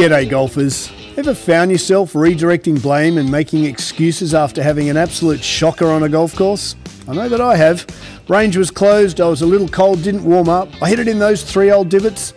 G'day golfers. Ever found yourself redirecting blame and making excuses after having an absolute shocker on a golf course? I know that I have. Range was closed, I was a little cold, didn't warm up, I hit it in those three old divots.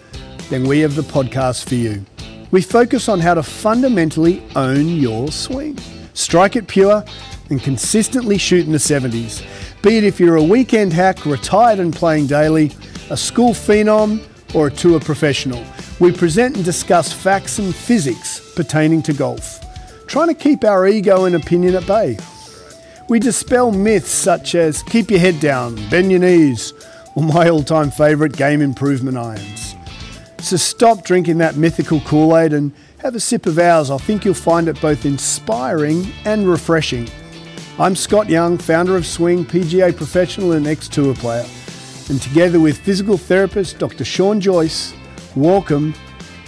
Then we have the podcast for you. We focus on how to fundamentally own your swing. Strike it pure and consistently shoot in the 70s. Be it if you're a weekend hack, retired and playing daily, a school phenom, or a tour professional. We present and discuss facts and physics pertaining to golf, trying to keep our ego and opinion at bay. We dispel myths such as keep your head down, bend your knees, or my all-time favourite, game improvement irons. So stop drinking that mythical Kool-Aid and have a sip of ours. I think you'll find it both inspiring and refreshing. I'm Scott Young, founder of Swing, PGA professional and ex-tour player. And together with physical therapist Dr. Sean Joyce, welcome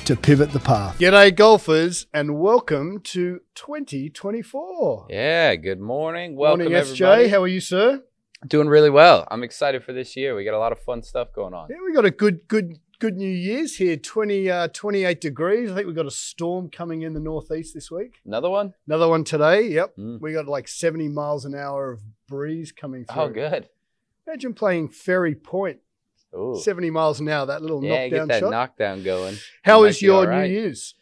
to Pivot the Path. G'day golfers and welcome to 2024. Yeah, good morning. Welcome morning, everybody. SJ, how are you, sir? Doing really well. I'm excited for this year. We got a lot of fun stuff going on. Yeah, we got a good New Year's here, 28 degrees. I think we've got a storm coming in the northeast this week. Another one today, yep. We got like 70 miles an hour of breeze coming through. Oh, good. Imagine playing Ferry Point, 70 miles an hour, that little knockdown shot. Yeah, get that knockdown going. How was your New Year's?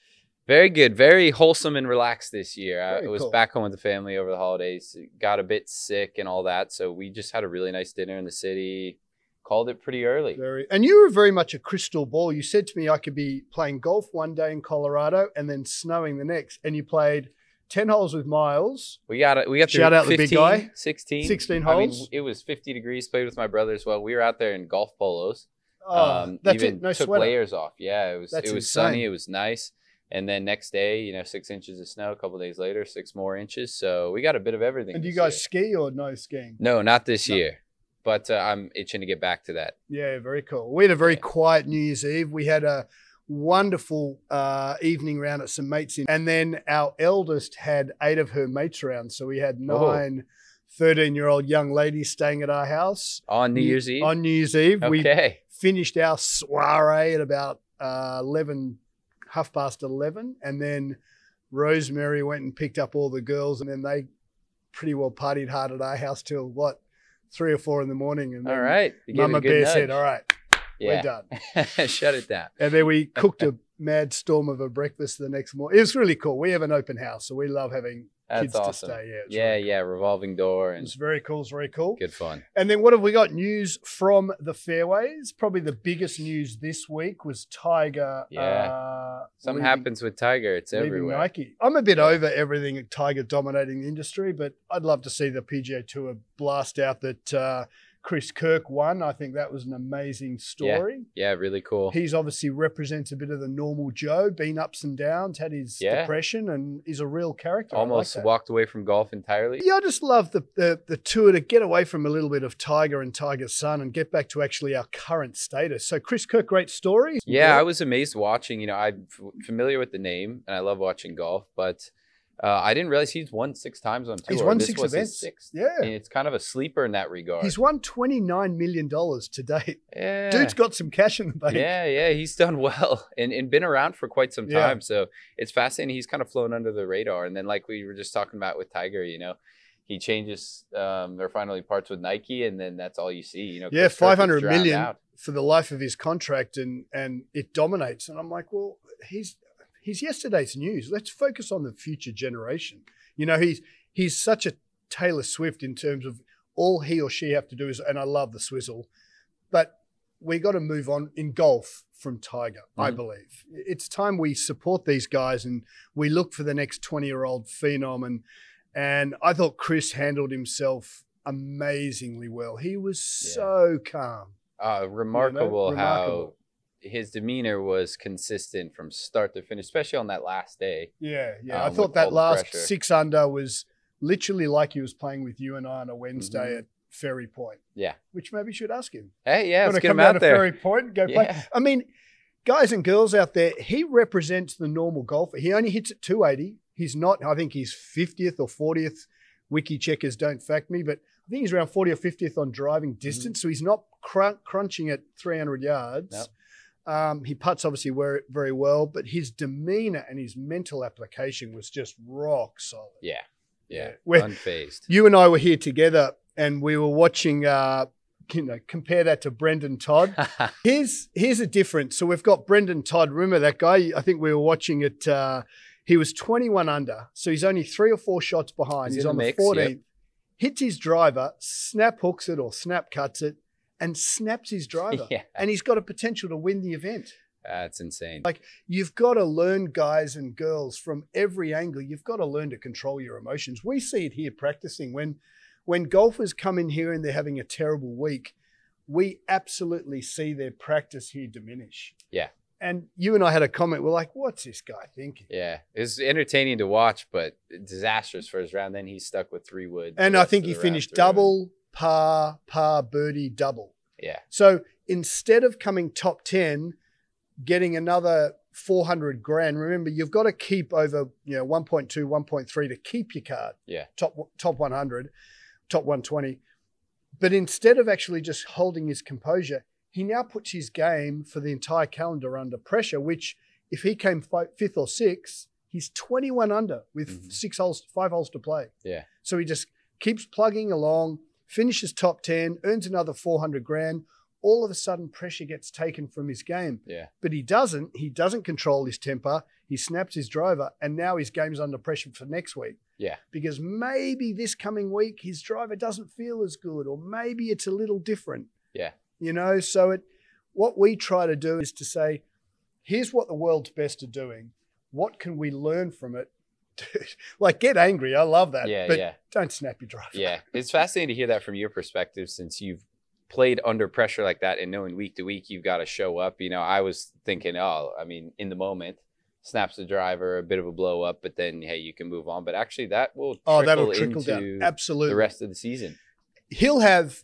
Very good. Very wholesome and relaxed this year. I was back home with the family over the holidays. Got a bit sick and all that. So we just had a really nice dinner in the city. Called it pretty early. And you were very much a crystal ball. You said to me I could be playing golf one day in Colorado and then snowing the next. And you played 10 holes with Miles. We got shout out 15, the big guy. 16 holes. I mean, it was 50 degrees. Played with my brother as well. We were out there in golf polos. That's even it. No took sweater. Layers off. Yeah, it was insane. Sunny. It was nice. And then next day, 6 inches of snow. A couple of days later, 6 more inches. So we got a bit of everything. And do you guys ski or no skiing? No, not this year. But I'm itching to get back to that. Yeah, very cool. We had a very quiet New Year's Eve. We had a wonderful evening round at some mates in, and then our eldest had 8 of her mates around, so we had 9 13-year-old young ladies staying at our house on New Year's Eve. On New Year's Eve, we finished our soiree at about 11, and then Rosemary went and picked up all the girls, and then they pretty well partied hard at our house till 3 or 4 in the morning. And all right, Mama Bear said, "All right." Yeah. We're done. Shut it down. And then we cooked a mad storm of a breakfast the next morning. It was really cool. We have an open house, so we love having kids to stay. Revolving door. And it's very cool. It's very cool. Good fun. And then what have we got? News from the fairways. Probably the biggest news this week was Tiger. Yeah. Something happens with Tiger. It's everywhere. Nike. I'm a bit over everything Tiger dominating the industry, but I'd love to see the PGA Tour blast out that Chris Kirk won. I think that was an amazing story. Yeah, really cool. He's obviously represents a bit of the normal Joe, been ups and downs, had his depression, and is a real character. Almost walked away from golf entirely. Yeah, I just love the tour to get away from a little bit of Tiger and Tiger's son and get back to actually our current status. So Chris Kirk, great story. Yeah, I was amazed watching. I'm familiar with the name, and I love watching golf, but I didn't realize he's won 6 times on tour. He's won 6 events. Yeah. And it's kind of a sleeper in that regard. He's won $29 million to date. Yeah. Dude's got some cash in the bank. Yeah. He's done well and been around for quite some time. So it's fascinating. He's kind of flown under the radar. And then like we were just talking about with Tiger, he changes or finally parts with Nike, and then that's all you see. $500 million out for the life of his contract, and it dominates. And I'm like, well, He's yesterday's news. Let's focus on the future generation. He's such a Taylor Swift in terms of all he or she have to do is, and I love the swizzle, but we got to move on in golf from Tiger, I believe. It's time we support these guys and we look for the next 20-year-old phenom. And I thought Chris handled himself amazingly well. He was so calm. Remarkable. His demeanor was consistent from start to finish, especially on that last day. I thought that last 6 under was literally like he was playing with you and I on a Wednesday at Ferry Point. Yeah. Which maybe you should ask him. Hey, yeah, let's get him out there. Ferry Point and go play. I mean, guys and girls out there, he represents the normal golfer. He only hits at 280. He's not, I think he's 50th or 40th. Wiki checkers don't fact me, but I think he's around 40 or 50th on driving distance. So he's not crunching at 300 yards. He putts obviously very well, but his demeanor and his mental application was just rock solid. Yeah. Unfazed. You and I were here together and we were watching, compare that to Brendan Todd. Here's a difference. So we've got Brendan Todd. Remember that guy? I think we were watching it. He was 21 under. So he's only 3 or 4 shots behind. He's on the mix, 14th. Yep. Hits his driver, snap hooks it or snap cuts it, and snaps his driver. Yeah. And he's got a potential to win the event. That's insane. Like, you've got to learn, guys and girls, from every angle. You've got to learn to control your emotions. We see it here practicing. When golfers come in here and they're having a terrible week, we absolutely see their practice here diminish. Yeah. And you and I had a comment. We're like, what's this guy thinking? Yeah. It was entertaining to watch, but disastrous first round. Then he's stuck with 3 wood. And I think he finished double, par, birdie, double. Yeah. So instead of coming top 10, getting another $400,000, remember, you've got to keep over, 1.2, 1.3 to keep your card. Yeah. Top 100, top 120. But instead of actually just holding his composure, he now puts his game for the entire calendar under pressure, which if he came 5th or 6th, he's 21 under with 5 holes to play. Yeah. So he just keeps plugging along, finishes top 10, earns another $400,000. All of a sudden pressure gets taken from his game. Yeah. But he doesn't control his temper. He snaps his driver and now his game's under pressure for next week. Yeah. Because maybe this coming week, his driver doesn't feel as good, or maybe it's a little different. Yeah. So what we try to do is to say, here's what the world's best are doing. What can we learn from it? Dude, get angry. I love that. Yeah, but don't snap your driver. Yeah. It's fascinating to hear that from your perspective, since you've played under pressure like that and knowing week to week you've got to show up. I was thinking, in the moment, snaps the driver, a bit of a blow up, but then, hey, you can move on. But actually that will trickle down. Absolutely. The rest of the season. He'll have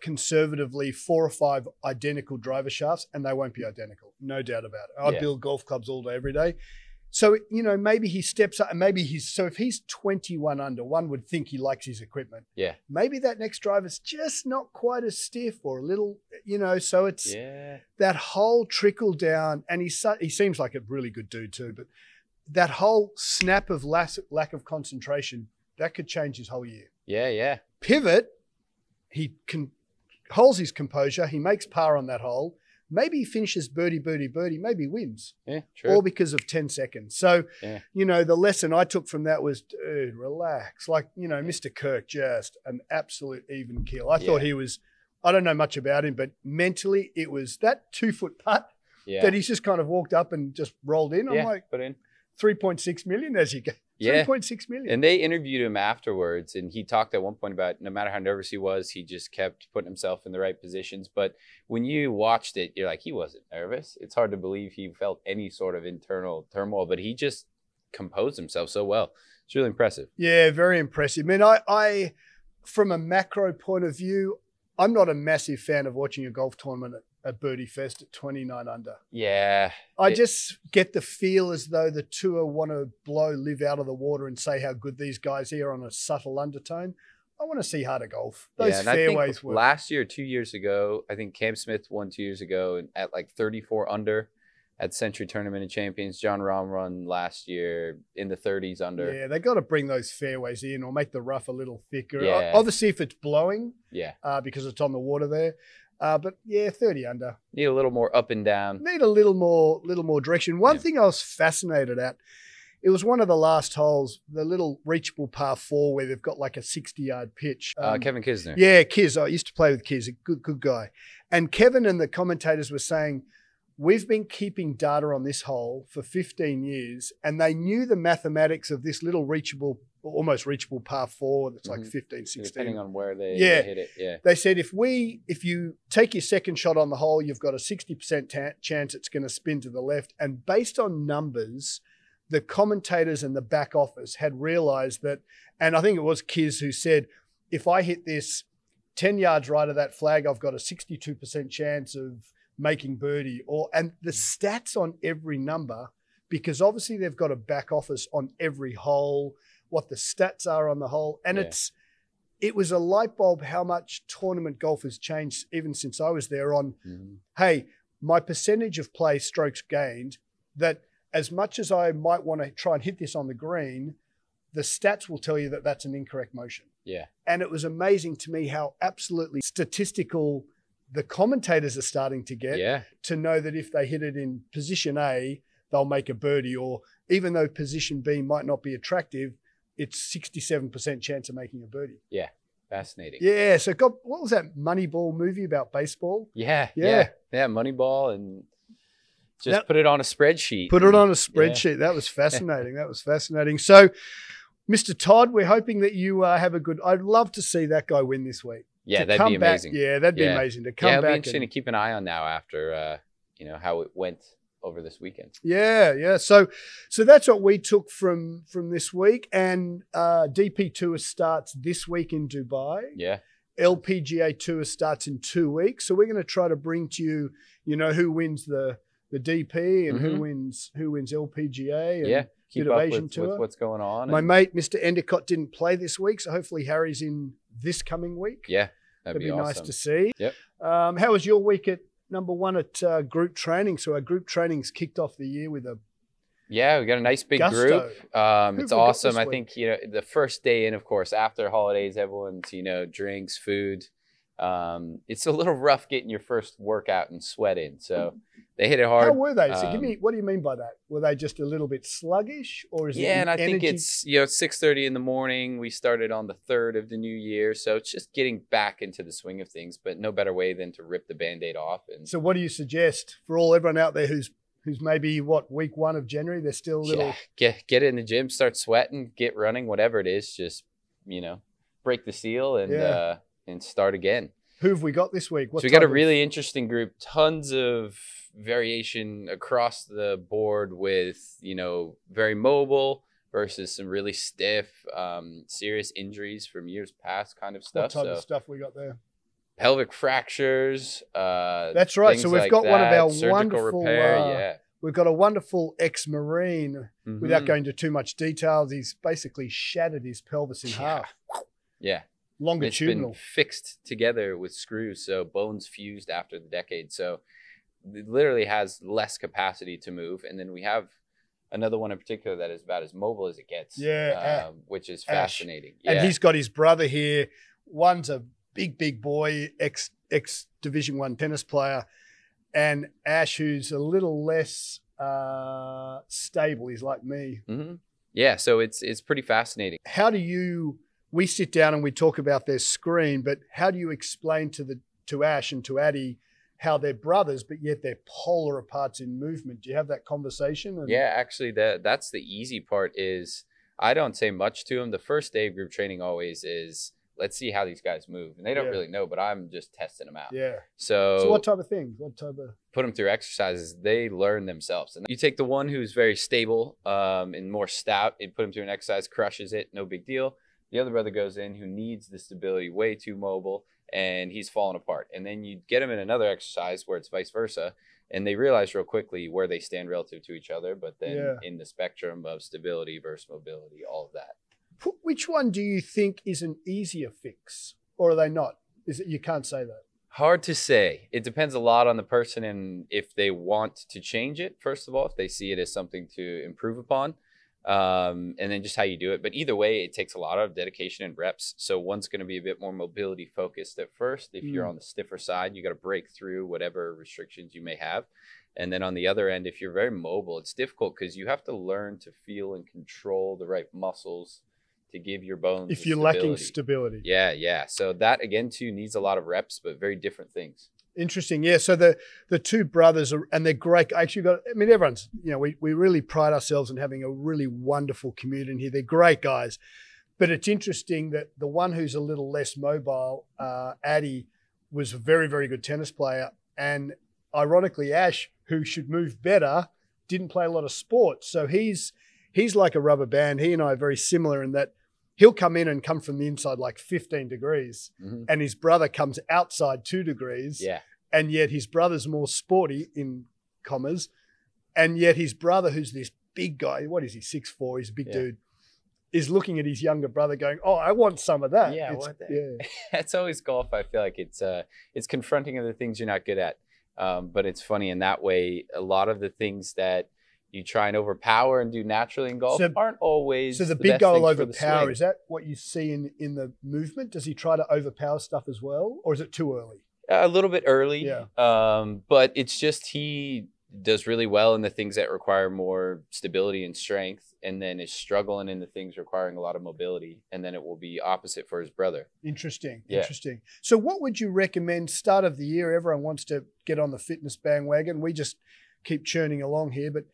conservatively 4 or 5 identical driver shafts, and they won't be identical. No doubt about it. I build golf clubs all day, every day. So, maybe he steps up, and so if he's 21 under, one would think he likes his equipment. Yeah. Maybe that next driver's just not quite as stiff or a little, so it's that whole trickle down, and he seems like a really good dude too, but that whole snap of lack of concentration, that could change his whole year. Yeah. Pivot. He holds his composure. He makes par on that hole. Maybe he finishes birdie, birdie, birdie. Maybe wins. Yeah, true. All because of 10 seconds. So, the lesson I took from that was, dude, relax. Mr. Kirk, just an absolute even keel. I thought he was, I don't know much about him, but mentally it was that 2-foot putt that he's just kind of walked up and just rolled in. I'm put in. 3.6 million as you go. Yeah. 3.6 million. And they interviewed him afterwards, and he talked at one point about no matter how nervous he was, he just kept putting himself in the right positions. But when you watched it, you're like, he wasn't nervous. It's hard to believe he felt any sort of internal turmoil, but he just composed himself so well. It's really impressive. Yeah, very impressive. I mean, I from a macro point of view, I'm not a massive fan of watching a golf tournament at Birdie Fest at 29 under. Yeah. I just get the feel as though the tour want to blow live out of the water and say how good these guys are on a subtle undertone. I want to see harder golf. Those fairways were. Last year, 2 years ago, I think Cam Smith won 2 years ago at 34 under at Century Tournament of Champions. John Rahm won last year in the 30s under. Yeah, they got to bring those fairways in or make the rough a little thicker. Yeah. Obviously, if it's blowing, because it's on the water there. But 30 under. Need a little more up and down. Need a little more direction. One thing I was fascinated at, it was one of the last holes, the little reachable par 4 where they've got a 60-yard pitch. Kevin Kisner. Yeah, Kiz. I used to play with Kiz, a good guy. And Kevin and the commentators were saying, we've been keeping data on this hole for 15 years, and they knew the mathematics of this little reachable, almost reachable par 4 that's 15, 16. Depending on where they hit it. Yeah. They said if you take your second shot on the hole, you've got a 60% chance it's going to spin to the left. And based on numbers, the commentators and the back office had realized that, and I think it was Kiz who said, if I hit this 10 yards right of that flag, I've got a 62% chance of making birdie. And the stats on every number, because obviously they've got a back office on every hole, what the stats are on the hole. And it was a light bulb how much tournament golf has changed even since I was there on, hey, my percentage of play strokes gained, that as much as I might want to try and hit this on the green, the stats will tell you that that's an incorrect motion. Yeah. And it was amazing to me how absolutely statistical the commentators are starting to get to know that if they hit it in position A, they'll make a birdie, or even though position B might not be attractive, it's 67% chance of making a birdie. Yeah. Fascinating. Yeah. So God, what was that Moneyball movie about baseball? Yeah. Moneyball, and just put it on a spreadsheet. Put it on a spreadsheet. Yeah. That was fascinating. So, Mr. Todd, we're hoping that you have a good, I'd love to see that guy win this week. Yeah, that'd be amazing. Yeah, that'd be amazing to come back. Yeah, it'll be interesting to keep an eye on now after, how it went over this weekend. Yeah. So that's what we took from this week. And DP Tour starts this week in Dubai. Yeah. LPGA Tour starts in 2 weeks. So we're going to try to bring to you, who wins the DP and who wins LPGA and keep up Asian Tour with what's going on. My mate, Mr. Endicott, didn't play this week, so hopefully Harry's in this coming week. Yeah, that'd be awesome. Nice to see. Yep. How was your week at number one at group training? So our group trainings kicked off the year with we got a nice big gusto group. It's awesome. I think the first day in, of course, after holidays, everyone's drinks, food. It's a little rough getting your first workout and sweat in. So they hit it hard. How were they? So give me, what do you mean by that? Were they just a little bit sluggish, or is it and I think it's 6:30 in the morning. We started on the 3rd of the new year, so it's just getting back into the swing of things. But no better way than to rip the Band-Aid off. And so, what do you suggest for everyone out there who's maybe week 1 of January? They're still a little get in the gym, start sweating, get running, whatever it is. Just break the seal and start again. Who have we got this week? So we got a really interesting group, tons of variation across the board with, very mobile versus some really stiff, serious injuries from years past kind of stuff. What type of stuff we got there? Pelvic fractures. That's right. So we've got one of our surgical repair. We've got a wonderful ex-Marine, without going into too much details, he's basically shattered his pelvis in half. Yeah. Longitudinal. It's been fixed together with screws, so bones fused after the decade. So it literally has less capacity to move. And then we have another one in particular that is about as mobile as it gets, which is fascinating. Yeah. And he's got his brother here. One's a big boy, ex Division I tennis player, and Ash, who's a little less stable. He's like me. Mm-hmm. Yeah, so it's pretty fascinating. How do you... We sit down and we talk about their screen, but how do you explain to Ash and to Addie how they're brothers, but yet they're polar apart in movement? Do you have that conversation? Actually, that's the easy part is I don't say much to them. The first day of group training always is, let's see how these guys move. And they don't really know, but I'm just testing them out. Yeah. So what type of things? Put them through exercises. They learn themselves. And you take the one who's very stable and more stout and put them through an exercise, crushes it, no big deal. The other brother goes in who needs the stability, way too mobile, and he's falling apart. And then you get him in another exercise where it's vice versa, and they realize real quickly where they stand relative to each other, but then in the spectrum of stability versus mobility, all of that. Which one do you think is an easier fix, or are they not? Is it, you can't say that? Hard to say. It depends a lot on the person and if they want to change it, first of all, if they see it as something to improve upon. And then just how you do it. But either way, it takes a lot of dedication and reps. So one's going to be a bit more mobility focused at first. If you're on the stiffer side, you got to break through whatever restrictions you may have. And then on the other end, if you're very mobile, it's difficult because you have to learn to feel and control the right muscles to give your bones if you're lacking stability. Yeah. So that, again, too, needs a lot of reps, but very different things. Interesting. Yeah. So the two brothers are, and they're great. Everyone's, we really pride ourselves on having a really wonderful community in here. They're great guys, but it's interesting that the one who's a little less mobile, Addie, was a very, very good tennis player. And ironically, Ash, who should move better, didn't play a lot of sports. So he's like a rubber band. He and I are very similar in that he'll come in and come from the inside like 15 degrees and his brother comes outside 2 degrees. Yeah. And yet his brother's more sporty in commas. And yet his brother, who's this big guy, what is he, 6'4", he's a big dude, is looking at his younger brother going, oh, I want some of that. Yeah, I want that. Yeah. That's always golf. I feel like it's confronting other things you're not good at. But it's funny in that way, a lot of the things that you try and overpower and do naturally in golf aren't always. So the big goal overpower, is that what you see in the movement? Does he try to overpower stuff as well, or is it too early? A little bit early, yeah. But it's just he does really well in the things that require more stability and strength, and then is struggling in the things requiring a lot of mobility, and then it will be opposite for his brother. Interesting, yeah. Interesting. So what would you recommend start of the year? Everyone wants to get on the fitness bandwagon. We just keep churning along here, but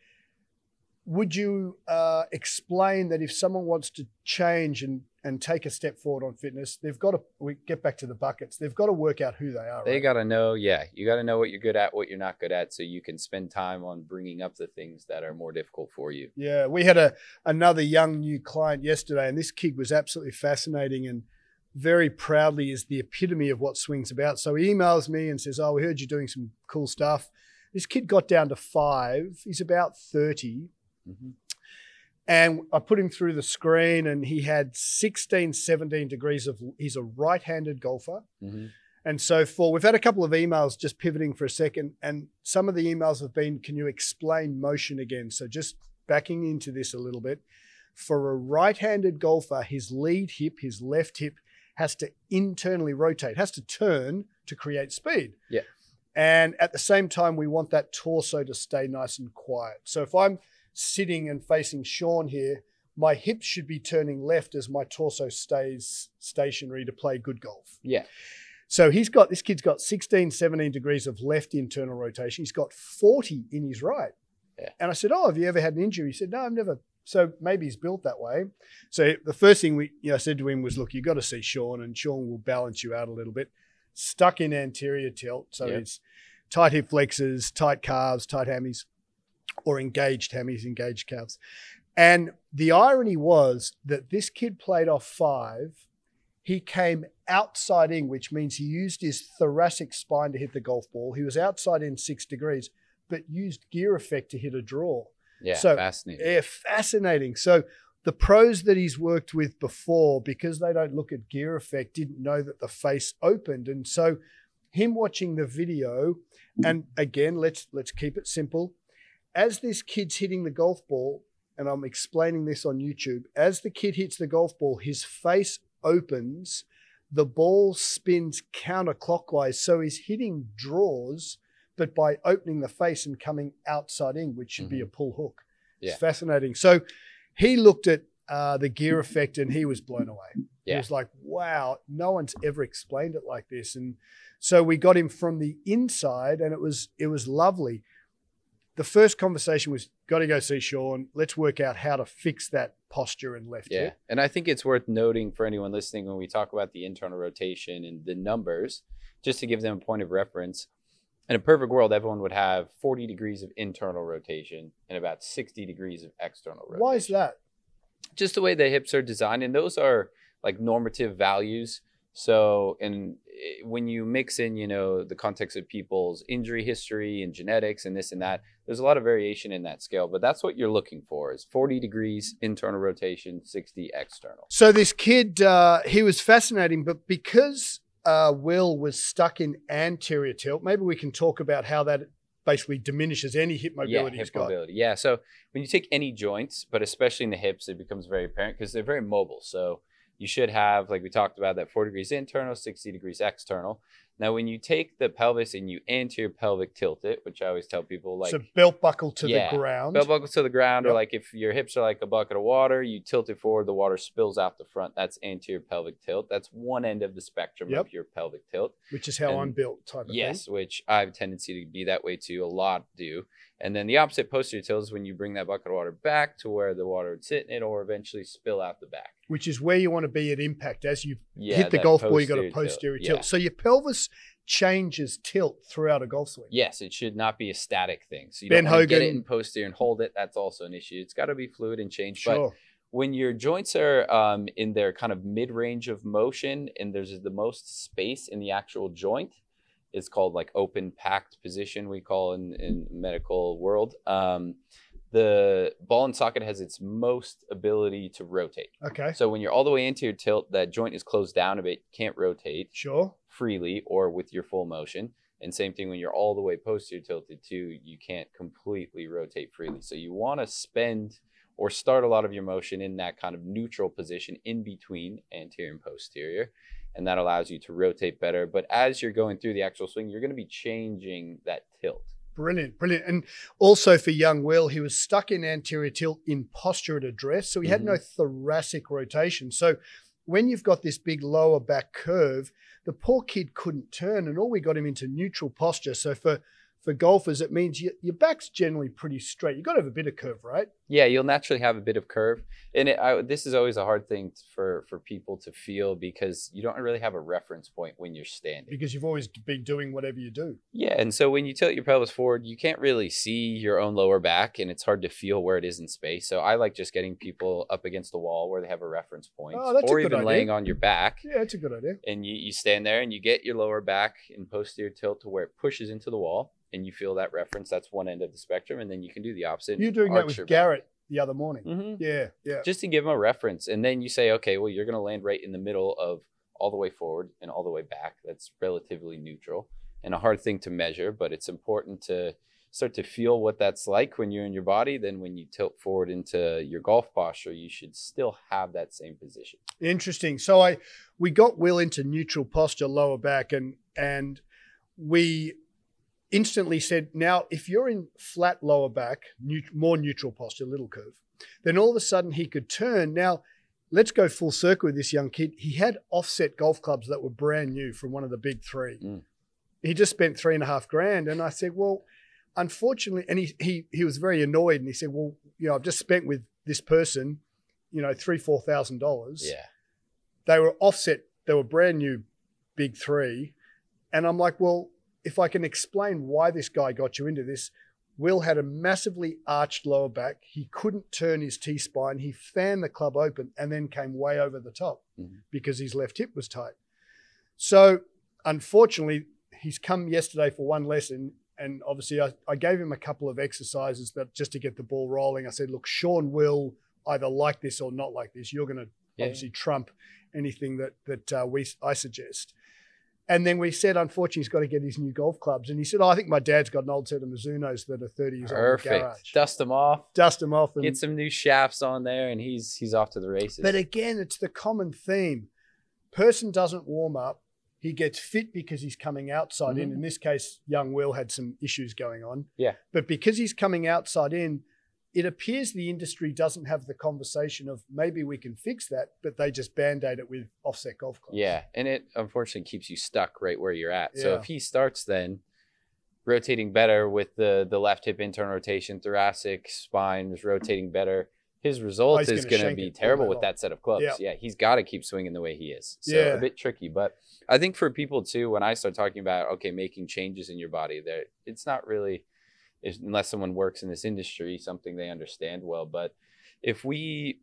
would you explain that if someone wants to change and take a step forward on fitness, they've got to get back to the buckets. They've got to work out who they are. They got to know, yeah. You got to know what you're good at, what you're not good at, so you can spend time on bringing up the things that are more difficult for you. Yeah, we had another young new client yesterday, and this kid was absolutely fascinating and very proudly is the epitome of what swing's about. So he emails me and says, oh, we heard you're doing some cool stuff. This kid got down to 5. He's about 30. Mm-hmm. And I put him through the screen and he had 16, 17 degrees of, he's a right-handed golfer. Mm-hmm. And so we've had a couple of emails just pivoting for a second. And some of the emails have been, can you explain motion again? So just backing into this a little bit, for a right-handed golfer, his lead hip, his left hip has to internally rotate, has to turn to create speed. Yeah. And at the same time, we want that torso to stay nice and quiet. So if I'm sitting and facing Sean here, my hips should be turning left as my torso stays stationary to play good golf. Yeah. So this kid's got 16, 17 degrees of left internal rotation. He's got 40 in his right. Yeah. And I said, oh, have you ever had an injury? He said, no, I've never. So maybe he's built that way. So the first thing I said to him was, look, you got to see Sean and Sean will balance you out a little bit. Stuck in anterior tilt. So it's tight hip flexors, tight calves, tight hammies. Or engaged hammies, engaged calves. And the irony was that this kid played off 5. He came outside in, which means he used his thoracic spine to hit the golf ball. He was outside in 6 degrees, but used gear effect to hit a draw. Yeah, so, fascinating. Yeah, fascinating. So the pros that he's worked with before, because they don't look at gear effect, didn't know that the face opened. And so him watching the video, and again, let's keep it simple. As this kid's hitting the golf ball, and I'm explaining this on YouTube, as the kid hits the golf ball, his face opens, the ball spins counterclockwise. So he's hitting draws, but by opening the face and coming outside in, which should be a pull hook. Yeah. It's fascinating. So he looked at the gear effect and he was blown away. Yeah. He was like, wow, no one's ever explained it like this. And so we got him from the inside and it was lovely. The first conversation was, got to go see Sean. Let's work out how to fix that posture and left hip. And I think it's worth noting for anyone listening when we talk about the internal rotation and the numbers, just to give them a point of reference. In a perfect world, everyone would have 40 degrees of internal rotation and about 60 degrees of external rotation. Why is that? Just the way the hips are designed. And those are like normative values. So, and when you mix in, the context of people's injury history and genetics and this and that, there's a lot of variation in that scale, but that's what you're looking for is 40 degrees internal rotation, 60 external. So this kid, he was fascinating, but because Will was stuck in anterior tilt, maybe we can talk about how that basically diminishes any hip mobility he's got. Yeah. So when you take any joints, but especially in the hips, it becomes very apparent because they're very mobile. So you should have, like we talked about, that 40 degrees internal, 60 degrees external. Now, when you take the pelvis and you anterior pelvic tilt it, which I always tell people like... So belt buckle to the ground. Belt buckle to the ground. Yep. Or like if your hips are like a bucket of water, you tilt it forward, the water spills out the front. That's anterior pelvic tilt. That's one end of the spectrum of your pelvic tilt. Which is how I'm built type of thing. Yes, which I have a tendency to be that way too. A lot do. And then the opposite posterior tilt is when you bring that bucket of water back to where the water would sit in it or eventually spill out the back. Which is where you want to be at impact. As you hit the golf ball, you got a posterior tilt. Yeah. So your pelvis changes tilt throughout a golf swing. Yes, it should not be a static thing. So you don't want to get it in posterior and hold it. That's also an issue. It's got to be fluid and change. Sure. But when your joints are in their kind of mid-range of motion and there's the most space in the actual joint, it's called like open packed position, we call in medical world. The ball and socket has its most ability to rotate. Okay. So when you're all the way anterior tilt, that joint is closed down a bit, can't rotate freely or with your full motion. And same thing when you're all the way posterior tilted too, you can't completely rotate freely. So you want to spend or start a lot of your motion in that kind of neutral position in between anterior and posterior. And that allows you to rotate better. But as you're going through the actual swing, you're going to be changing that tilt. Brilliant, brilliant. And also for young Will, he was stuck in anterior tilt in posture at address. So he had no thoracic rotation. So when you've got this big lower back curve, the poor kid couldn't turn, and all we got him into neutral posture. So for golfers, it means your back's generally pretty straight. You've got to have a bit of curve, right? Yeah, you'll naturally have a bit of curve. And this is always a hard thing for people to feel, because you don't really have a reference point when you're standing. Because you've always been doing whatever you do. Yeah, and so when you tilt your pelvis forward, you can't really see your own lower back, and it's hard to feel where it is in space. So I like just getting people up against the wall where they have a reference point. Oh, that's a good idea. Or even laying on your back. Yeah, that's a good idea. And you stand there and you get your lower back in posterior tilt to where it pushes into the wall. And you feel that reference. That's one end of the spectrum. And then you can do the opposite. You're doing that with Garrett the other morning. Mm-hmm. Yeah, yeah. Just to give him a reference. And then you say, okay, well, you're going to land right in the middle of all the way forward and all the way back. That's relatively neutral and a hard thing to measure, but it's important to start to feel what that's like when you're in your body. Then when you tilt forward into your golf posture, you should still have that same position. Interesting. So we got Will into neutral posture, lower back, and we instantly said, now, if you're in flat lower back, more neutral posture, little curve, then all of a sudden he could turn. Now, let's go full circle with this young kid. He had offset golf clubs that were brand new from one of the big three. Mm. He just spent $3,500. And I said, well, unfortunately, and he was very annoyed. And he said, well, you know, I've just spent with this person, you know, $3,000, $4,000. Yeah. They were offset. They were brand new big three. And I'm like, well, if I can explain why this guy got you into this, Will had a massively arched lower back. He couldn't turn his T-spine. He fanned the club open and then came way over the top because his left hip was tight. So unfortunately, he's come yesterday for one lesson. And obviously I gave him a couple of exercises that just to get the ball rolling. I said, look, Sean will either like this or not like this. You're going to obviously trump anything that I suggest. And then we said, unfortunately, he's got to get his new golf clubs. And he said, oh, I think my dad's got an old set of Mizunos that are 30 years old in the garage. Perfect. Dust them off. And get some new shafts on there, and he's off to the races. But again, it's the common theme. Person doesn't warm up. He gets fit because he's coming outside in. In this case, young Will had some issues going on. Yeah. But because he's coming outside in, it appears the industry doesn't have the conversation of maybe we can fix that, but they just band-aid it with offset golf clubs. Yeah, and it unfortunately keeps you stuck right where you're at. Yeah. So if he starts then rotating better with the left hip internal rotation, thoracic spine is rotating better, his result is going to be terrible with that set of clubs. Yeah, he's got to keep swinging the way he is. So a bit tricky, but I think for people too, when I start talking about, okay, making changes in your body, that it's not really... unless someone works in this industry, something they understand well. But if we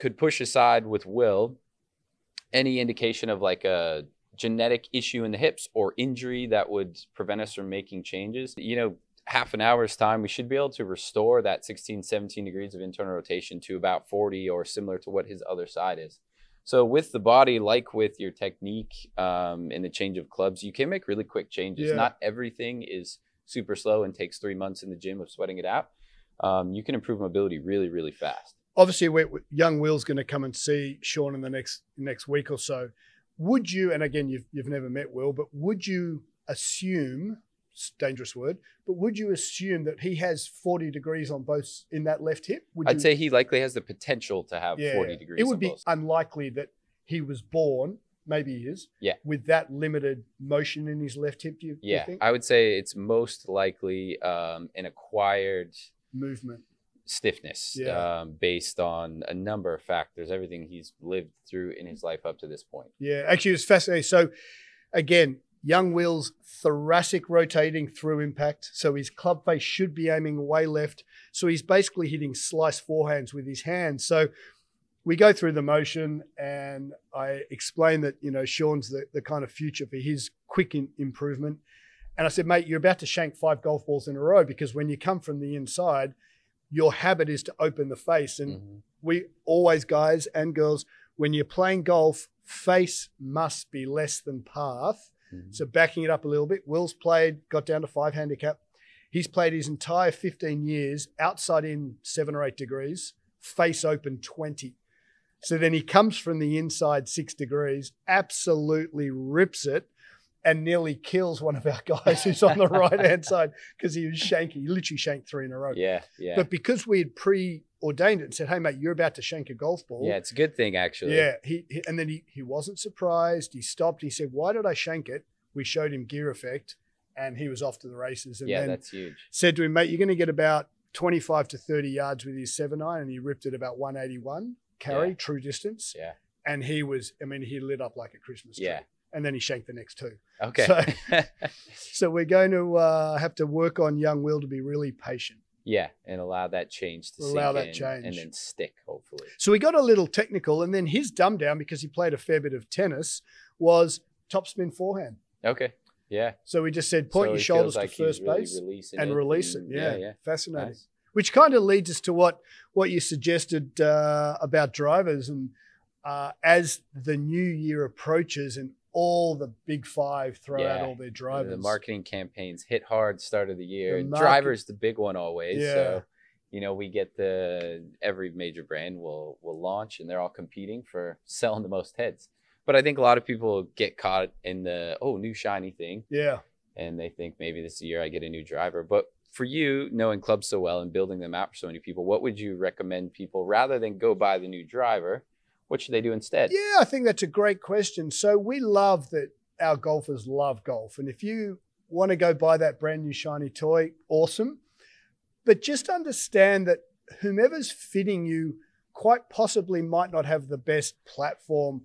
could push aside with Will any indication of like a genetic issue in the hips or injury that would prevent us from making changes, you know, half an hour's time, we should be able to restore that 16, 17 degrees of internal rotation to about 40 or similar to what his other side is. So with the body, like with your technique and the change of clubs, you can make really quick changes. Yeah. Not everything is super slow and takes 3 months in the gym of sweating it out. You can improve mobility really, really fast. Obviously, young Will's going to come and see Sean in the next week or so. Would you, and again, you've never met Will, but would you assume, it's a dangerous word, but would you assume that he has 40 degrees on both in that left hip? I'd say he likely has the potential to have 40 degrees. It would be unlikely that he was born, maybe he is, with that limited motion in his left hip, do you think? I would say it's most likely an acquired movement stiffness based on a number of factors, everything he's lived through in his life up to this point. Yeah, actually, it's fascinating. So again, young Will's thoracic rotating through impact. So his club face should be aiming way left. So he's basically hitting slice forehands with his hands. So we go through the motion and I explain that, you know, Sean's the kind of future for his quick improvement. And I said, mate, you're about to shank 5 golf balls in a row, because when you come from the inside, your habit is to open the face. And we always, guys and girls, when you're playing golf, face must be less than path Mm-hmm. So backing it up a little bit, Will's played, got down to 5 handicap. He's played his entire 15 years outside in 7 or 8 degrees, face open 20. So then he comes from the inside 6 degrees, absolutely rips it, and nearly kills one of our guys who's on the right-hand side because he was shanking. He literally shanked 3 in a row. Yeah. But because we had pre-ordained it and said, hey, mate, you're about to shank a golf ball. Yeah, it's a good thing, actually. Yeah. He wasn't surprised. He stopped. He said, why did I shank it? We showed him gear effect, and he was off to the races. And yeah, then that's huge. Said to him, mate, you're going to get about 25 to 30 yards with his 7-iron, and he ripped it about 181 carry, true distance. Yeah. And he was, I mean, he lit up like a Christmas tree. Yeah. And then he shanked the next 2. Okay. So we're going to have to work on young Will to be really patient. Yeah, and allow that change to sink in and then stick, hopefully. So we got a little technical, and then his dumb down, because he played a fair bit of tennis, was topspin forehand. Okay, yeah. So we just said point your shoulders to first base and release it. Yeah. Fascinating. Nice. Which kind of leads us to what you suggested about drivers. And as the new year approaches and all the big five throw out all their drivers. The marketing campaigns hit hard start of the year. Driver's the big one always. Yeah. So, you know, we get every major brand will launch, and they're all competing for selling the most heads. But I think a lot of people get caught in the, new shiny thing. Yeah. And they think maybe this year I get a new driver. But for you, knowing clubs so well and building them out for so many people, what would you recommend people, rather than go buy the new driver, what should they do instead? Yeah, I think that's a great question. So we love that our golfers love golf. And if you want to go buy that brand new shiny toy, awesome. But just understand that whomever's fitting you quite possibly might not have the best platform.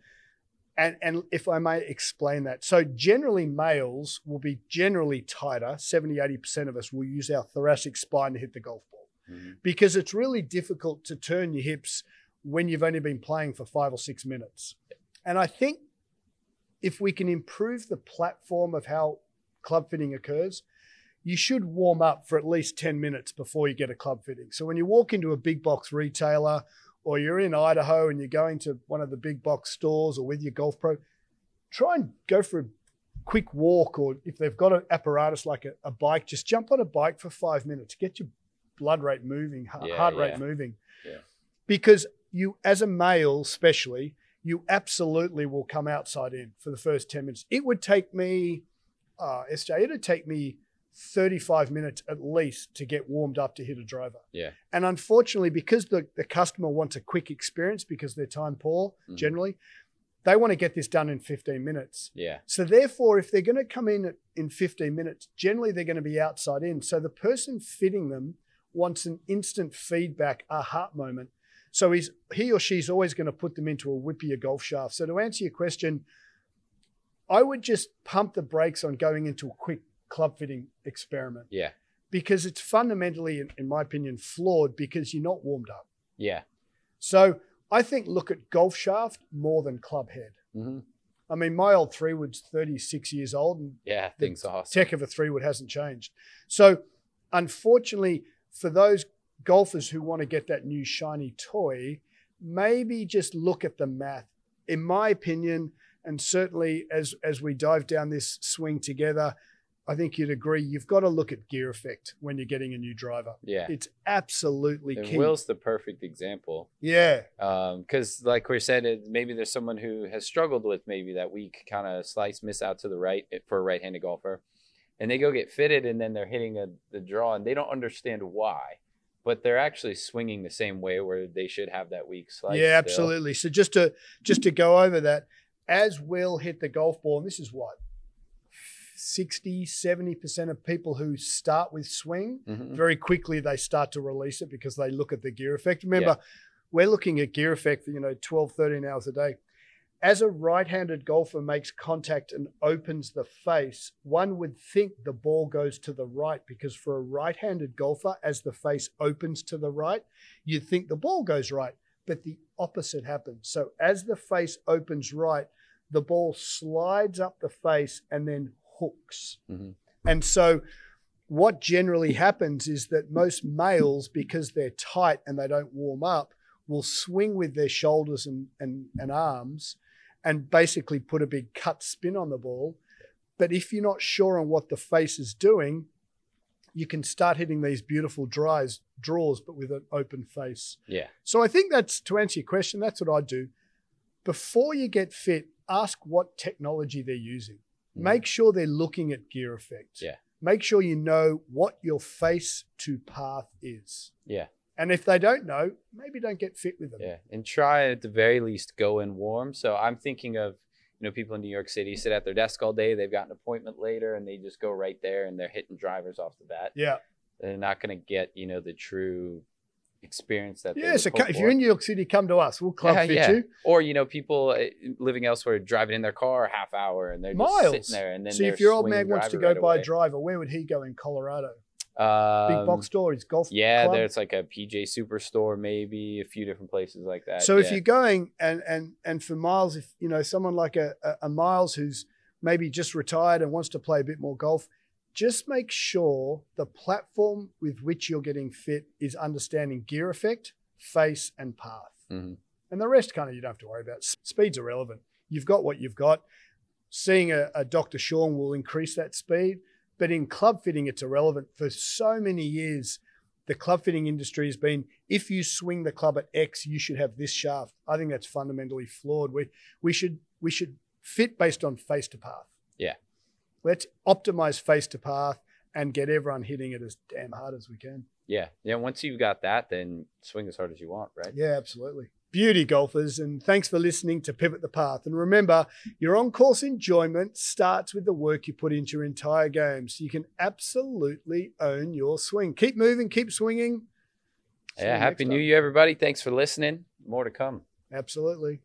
And if I may explain that. So generally males will be generally tighter. 70, 80% of us will use our thoracic spine to hit the golf ball, because it's really difficult to turn your hips when you've only been playing for 5 or 6 minutes. And I think if we can improve the platform of how club fitting occurs, you should warm up for at least 10 minutes before you get a club fitting. So when you walk into a big box retailer, or you're in Idaho and you're going to one of the big box stores, or with your golf pro, try and go for a quick walk, or if they've got an apparatus like a bike, just jump on a bike for 5 minutes, get your blood rate moving, heart rate moving. Yeah. Because you, as a male especially, you absolutely will come outside in for the first 10 minutes. It would take me, SJ, it would take me 35 minutes at least to get warmed up to hit a driver. Yeah. And unfortunately, because the customer wants a quick experience because they're time poor generally, they want to get this done in 15 minutes. Yeah. So therefore, if they're going to come in in 15 minutes, generally they're going to be outside in. So the person fitting them wants an instant feedback, aha moment. So he or she's always going to put them into a whippier golf shaft. So to answer your question, I would just pump the brakes on going into a quick club fitting experiment. Yeah. Because it's fundamentally, in my opinion, flawed because you're not warmed up. Yeah. So I think look at golf shaft more than club head. Mm-hmm. I mean, my old 3-wood's 36 years old. And things are awesome. Tech of a 3-wood hasn't changed. So unfortunately, for those golfers who want to get that new shiny toy, maybe just look at the math. In my opinion, and certainly as we dive down this swing together, I think you'd agree, you've got to look at gear effect when you're getting a new driver. Yeah. It's absolutely key. Will's the perfect example. Yeah. Because like we said, maybe there's someone who has struggled with maybe that weak kind of slice miss out to the right for a right-handed golfer, and they go get fitted, and then they're hitting the draw, and they don't understand why. But they're actually swinging the same way where they should have that weak slice. Yeah, absolutely. Still. So just to go over that, as Will hit the golf ball, and this is what 60, 70% of people who start with swing, very quickly they start to release it because they look at the gear effect. Remember, we're looking at gear effect for 12, 13 hours a day. As a right-handed golfer makes contact and opens the face, one would think the ball goes to the right, because for a right-handed golfer, as the face opens to the right, you'd think the ball goes right, but the opposite happens. So as the face opens right, the ball slides up the face and then hooks. And so what generally happens is that most males, because they're tight and they don't warm up, will swing with their shoulders and arms, and basically put a big cut spin on the ball. But if you're not sure on what the face is doing, you can start hitting these beautiful draws, but with an open face. Yeah. So I think that's, to answer your question, that's what I'd do. Before you get fit, ask what technology they're using. Make sure they're looking at gear effect. Yeah. Make sure you know what your face to path is. Yeah. And if they don't know, maybe don't get fit with them. Yeah. And try at the very least go in warm. So I'm thinking of, you know, people in New York City sit at their desk all day. They've got an appointment later and they just go right there and they're hitting drivers off the bat. Yeah. They're not going to get, you know, the true experience that yeah, so if you're in New York City, come to us. We'll club fit you. Or, you know, people living elsewhere driving in their car a half hour and they're just sitting there. And then so if your old man wants to go buy a driver, where would he go in Colorado? Big box store, his golf club. There's like a PGA Superstore, maybe a few different places like that. So if you're going and for Miles, if you know someone like a Miles who's maybe just retired and wants to play a bit more golf, just make sure the platform with which you're getting fit is understanding gear effect, face, and path. Mm-hmm. And the rest kind of you don't have to worry about. Speed's irrelevant. You've got what you've got. Seeing a Dr. Sean will increase that speed, but in club fitting, it's irrelevant. For so many years, the club fitting industry has been, if you swing the club at X, you should have this shaft. I think that's fundamentally flawed. We should fit based on face to path. Yeah. Let's optimize face to path and get everyone hitting it as damn hard as we can. Yeah. Yeah. Once you've got that, then swing as hard as you want, right? Yeah, absolutely. Beauty golfers, and thanks for listening to Pivot the Path. And remember, your on-course enjoyment starts with the work you put into your entire game. So you can absolutely own your swing. Keep moving, keep swinging. See you next time. Happy New Year, everybody. Thanks for listening. More to come. Absolutely.